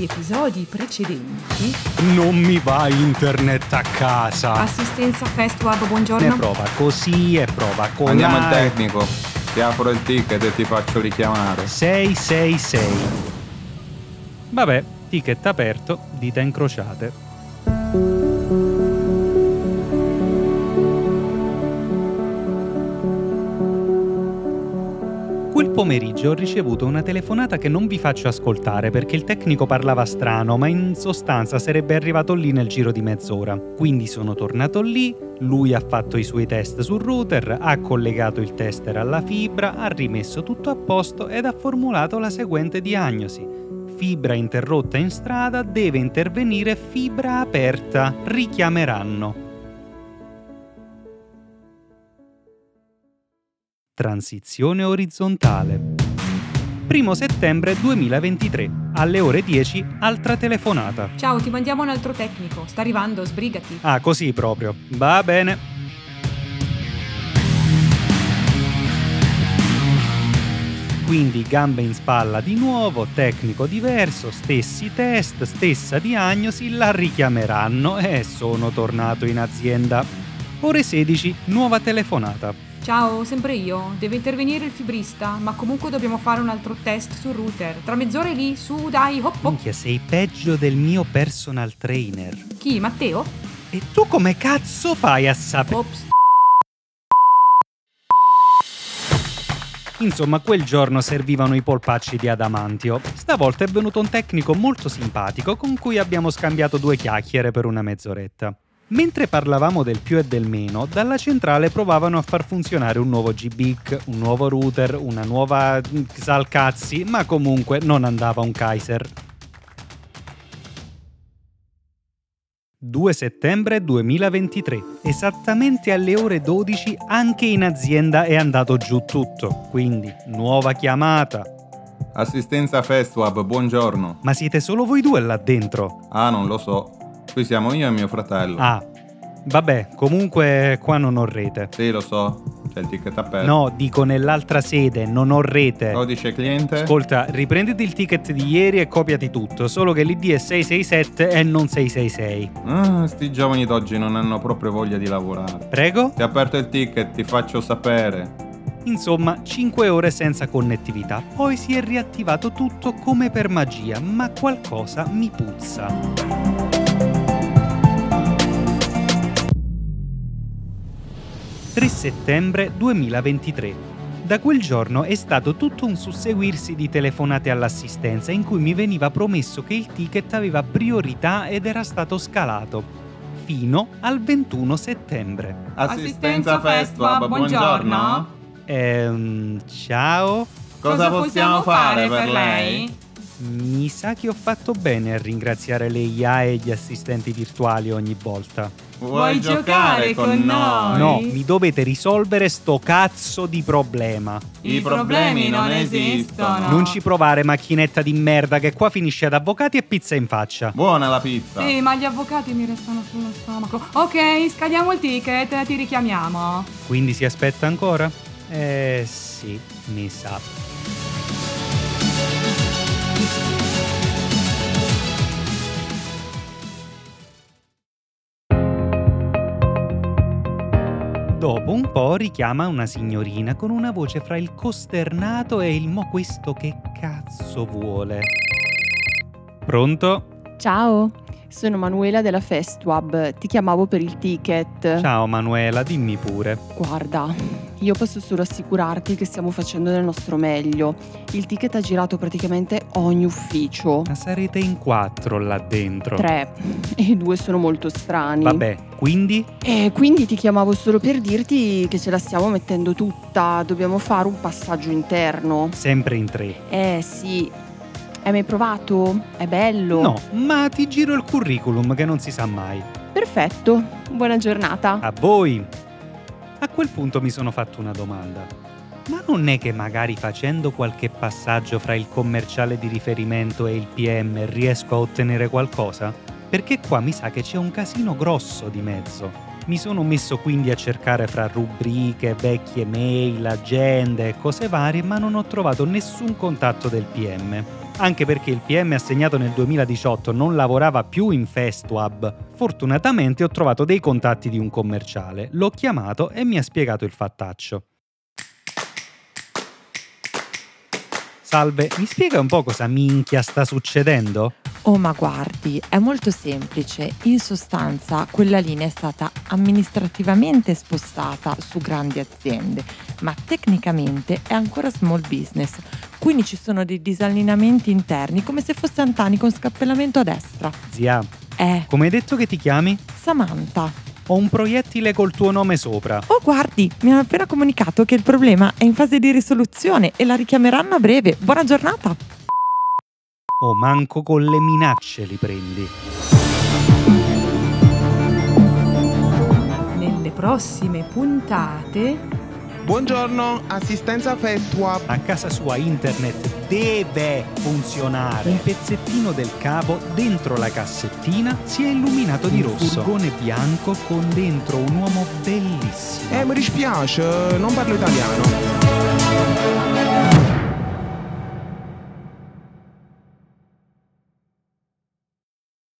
negli episodi precedenti. Non mi va internet a casa. Assistenza Fastweb, buongiorno. Ne prova così e prova con... Andiamo al tecnico, ti apro il ticket e ti faccio richiamare. 666. Vabbè, ticket aperto, dita incrociate. Quel pomeriggio ho ricevuto una telefonata che non vi faccio ascoltare perché il tecnico parlava strano, ma in sostanza sarebbe arrivato lì nel giro di mezz'ora. Quindi sono tornato lì, lui ha fatto i suoi test sul router, ha collegato il tester alla fibra, ha rimesso tutto a posto ed ha formulato la seguente diagnosi. Fibra interrotta in strada, deve intervenire fibra aperta, richiameranno. Transizione orizzontale. 1 settembre 2023, alle ore 10, altra telefonata. Ciao, ti mandiamo un altro tecnico, sta arrivando, sbrigati. Ah, così proprio. Va bene. Quindi gambe in spalla di nuovo, tecnico diverso, stessi test, stessa diagnosi, la richiameranno e sono tornato in azienda. Ore 16, nuova telefonata. Ciao, sempre io. Deve intervenire il fibrista, ma comunque dobbiamo fare un altro test sul router. Tra mezz'ora lì, su, dai, hop hop. Minchia, sei peggio del mio personal trainer. Chi, Matteo? E tu come cazzo fai a sapere? Ops. Insomma, quel giorno servivano i polpacci di adamantio. Stavolta è venuto un tecnico molto simpatico con cui abbiamo scambiato due chiacchiere per una mezz'oretta. Mentre parlavamo del più e del meno, dalla centrale provavano a far funzionare un nuovo GBIC, un nuovo router, una nuova Xalcazzi, ma comunque non andava un Kaiser. 2 settembre 2023, esattamente alle ore 12 anche in azienda è andato giù tutto, quindi nuova chiamata. Assistenza Fastweb, buongiorno. Ma siete solo voi due là dentro? Ah, non lo so. Qui siamo io e mio fratello. Ah, vabbè, comunque qua non ho rete. Sì, lo so, c'è il ticket aperto. No, dico nell'altra sede, non ho rete. Codice cliente? Ascolta, riprenditi il ticket di ieri e copiati tutto, solo che l'ID è 667 e non 666. Ah, sti giovani d'oggi non hanno proprio voglia di lavorare. Prego? Ti ho aperto il ticket, ti faccio sapere. Insomma, 5 ore senza connettività, poi si è riattivato tutto come per magia, ma qualcosa mi puzza. 3 settembre 2023. Da quel giorno è stato tutto un susseguirsi di telefonate all'assistenza in cui mi veniva promesso che il ticket aveva priorità ed era stato scalato, fino al 21 settembre. Assistenza Fastweb, buongiorno. Ciao. Cosa possiamo fare per lei? Mi sa che ho fatto bene a ringraziare le IA e gli assistenti virtuali ogni volta. Vuoi giocare con noi? No, mi dovete risolvere sto cazzo di problema. I problemi non esistono. Non ci provare, macchinetta di merda, che qua finisce ad avvocati e pizza in faccia. Buona la pizza. Sì, ma gli avvocati mi restano sullo stomaco. Ok, scaliamo il ticket, ti richiamiamo. Quindi si aspetta ancora? Sì, mi sa. 1 po' richiama una signorina con una voce fra il costernato e il mo questo che cazzo vuole. Pronto? Ciao, sono Manuela della Fastweb, ti chiamavo per il ticket. Ciao Manuela, dimmi pure. Guarda, io posso solo assicurarti che stiamo facendo del nostro meglio. Il ticket ha girato praticamente ogni ufficio. Ma sarete in 4 là dentro. 3, e 2 sono molto strani. Vabbè, quindi? Quindi ti chiamavo solo per dirti che ce la stiamo mettendo tutta. Dobbiamo fare un passaggio interno. Sempre in 3. Sì. Hai mai provato? È bello. No, ma ti giro il curriculum che non si sa mai. Perfetto, buona giornata. A voi! A quel punto mi sono fatto una domanda. Ma non è che magari facendo qualche passaggio fra il commerciale di riferimento e il PM riesco a ottenere qualcosa? Perché qua mi sa che c'è un casino grosso di mezzo. Mi sono messo quindi a cercare fra rubriche, vecchie mail, agende e cose varie, ma non ho trovato nessun contatto del PM. anche perché il PM assegnato nel 2018 non lavorava più in Fastweb. Fortunatamente ho trovato dei contatti di un commerciale, l'ho chiamato e mi ha spiegato il fattaccio. Salve, mi spiega un po' cosa minchia sta succedendo? Oh, ma guardi, è molto semplice. In sostanza quella linea è stata amministrativamente spostata su grandi aziende, ma tecnicamente è ancora small business, quindi ci sono dei disallineamenti interni, come se fosse Antani con scappellamento a destra. Zia, come hai detto che ti chiami? Samantha. Ho un proiettile col tuo nome sopra. Oh, guardi, mi hanno appena comunicato che il problema è in fase di risoluzione e la richiameranno a breve. Buona giornata! Oh, manco con le minacce li prendi. Nelle prossime puntate... Buongiorno, assistenza Fastweb. A casa sua internet deve funzionare. Un pezzettino del cavo dentro la cassettina si è illuminato di rosso. Un furgone bianco con dentro un uomo bellissimo. Mi dispiace, non parlo italiano.